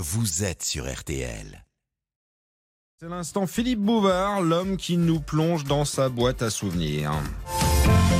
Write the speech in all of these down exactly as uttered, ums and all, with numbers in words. Vous êtes sur R T L. C'est l'instant Philippe Bouvard, l'homme qui nous plonge dans sa boîte à souvenirs.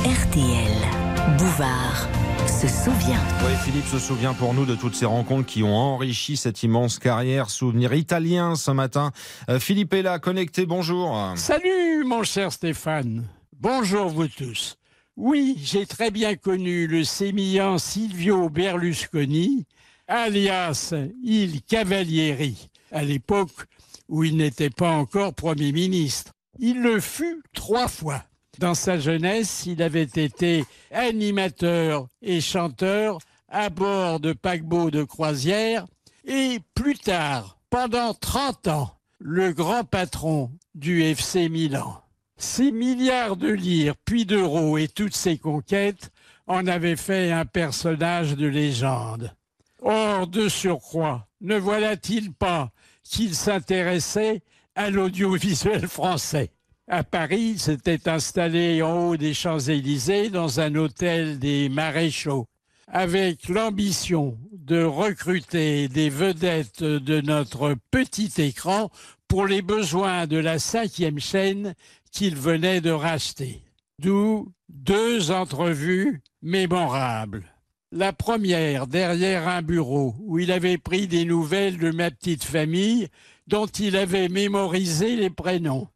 R T L, Bouvard se souvient. Oui, Philippe se souvient pour nous de toutes ces rencontres qui ont enrichi cette immense carrière. Souvenir italien ce matin. Euh, Philippe est là, connecté, bonjour. Salut mon cher Stéphane, bonjour vous tous. Oui, j'ai très bien connu le sémillant Silvio Berlusconi, alias Il Cavalieri, à l'époque où il n'était pas encore Premier ministre. Il le fut trois fois. Dans sa jeunesse, il avait été animateur et chanteur à bord de paquebots de croisière. Et plus tard, pendant trente ans, le grand patron du F C Milan. Ses milliards de lire, puis d'euros et toutes ses conquêtes en avaient fait un personnage de légende. Or, de surcroît, ne voilà-t-il pas qu'il s'intéressait à l'audiovisuel français ? À Paris, il s'était installé en haut des Champs-Élysées dans un hôtel des Maréchaux avec l'ambition de recruter des vedettes de notre petit écran pour les besoins de la cinquième chaîne qu'il venait de racheter. D'où deux entrevues mémorables. La première, derrière un bureau, où il avait pris des nouvelles de ma petite famille, dont il avait mémorisé les prénoms.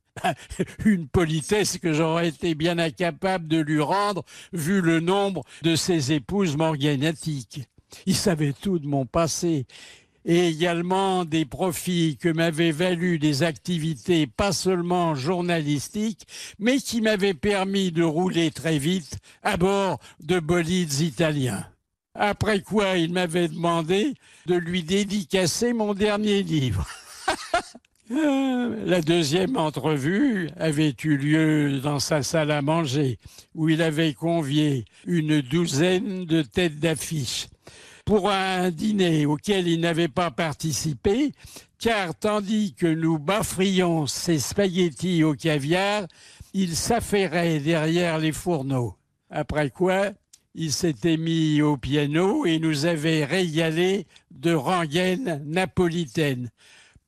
Une politesse que j'aurais été bien incapable de lui rendre, vu le nombre de ses épouses morganatiques. Il savait tout de mon passé, et également des profits que m'avaient valu des activités pas seulement journalistiques, mais qui m'avaient permis de rouler très vite à bord de bolides italiens. Après quoi, il m'avait demandé de lui dédicacer mon dernier livre. La deuxième entrevue avait eu lieu dans sa salle à manger, où il avait convié une douzaine de têtes d'affiche pour un dîner auquel il n'avait pas participé, car tandis que nous baffrions ses spaghettis au caviar, il s'affairait derrière les fourneaux. Après quoi, il s'était mis au piano et nous avait régalé de rengaines napolitaines.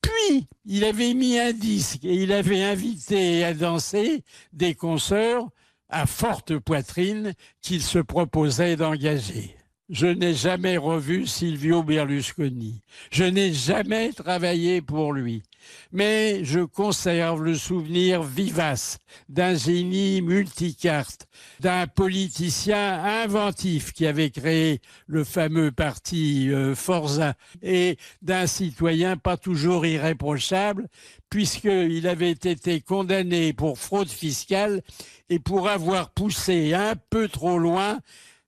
Puis, il avait mis un disque et il avait invité à danser des concerts à forte poitrine qu'il se proposait d'engager. Je n'ai jamais revu Silvio Berlusconi. Je n'ai jamais travaillé pour lui. Mais je conserve le souvenir vivace d'un génie multicarte, d'un politicien inventif qui avait créé le fameux parti euh, Forza et d'un citoyen pas toujours irréprochable puisqu'il avait été condamné pour fraude fiscale et pour avoir poussé un peu trop loin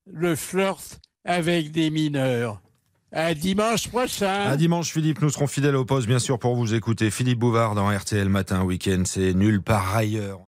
le flirt avec des mineurs. À dimanche prochain. À dimanche, Philippe. Nous serons fidèles aux postes, bien sûr, pour vous écouter. Philippe Bouvard dans R T L Matin Week-end. C'est nul par ailleurs.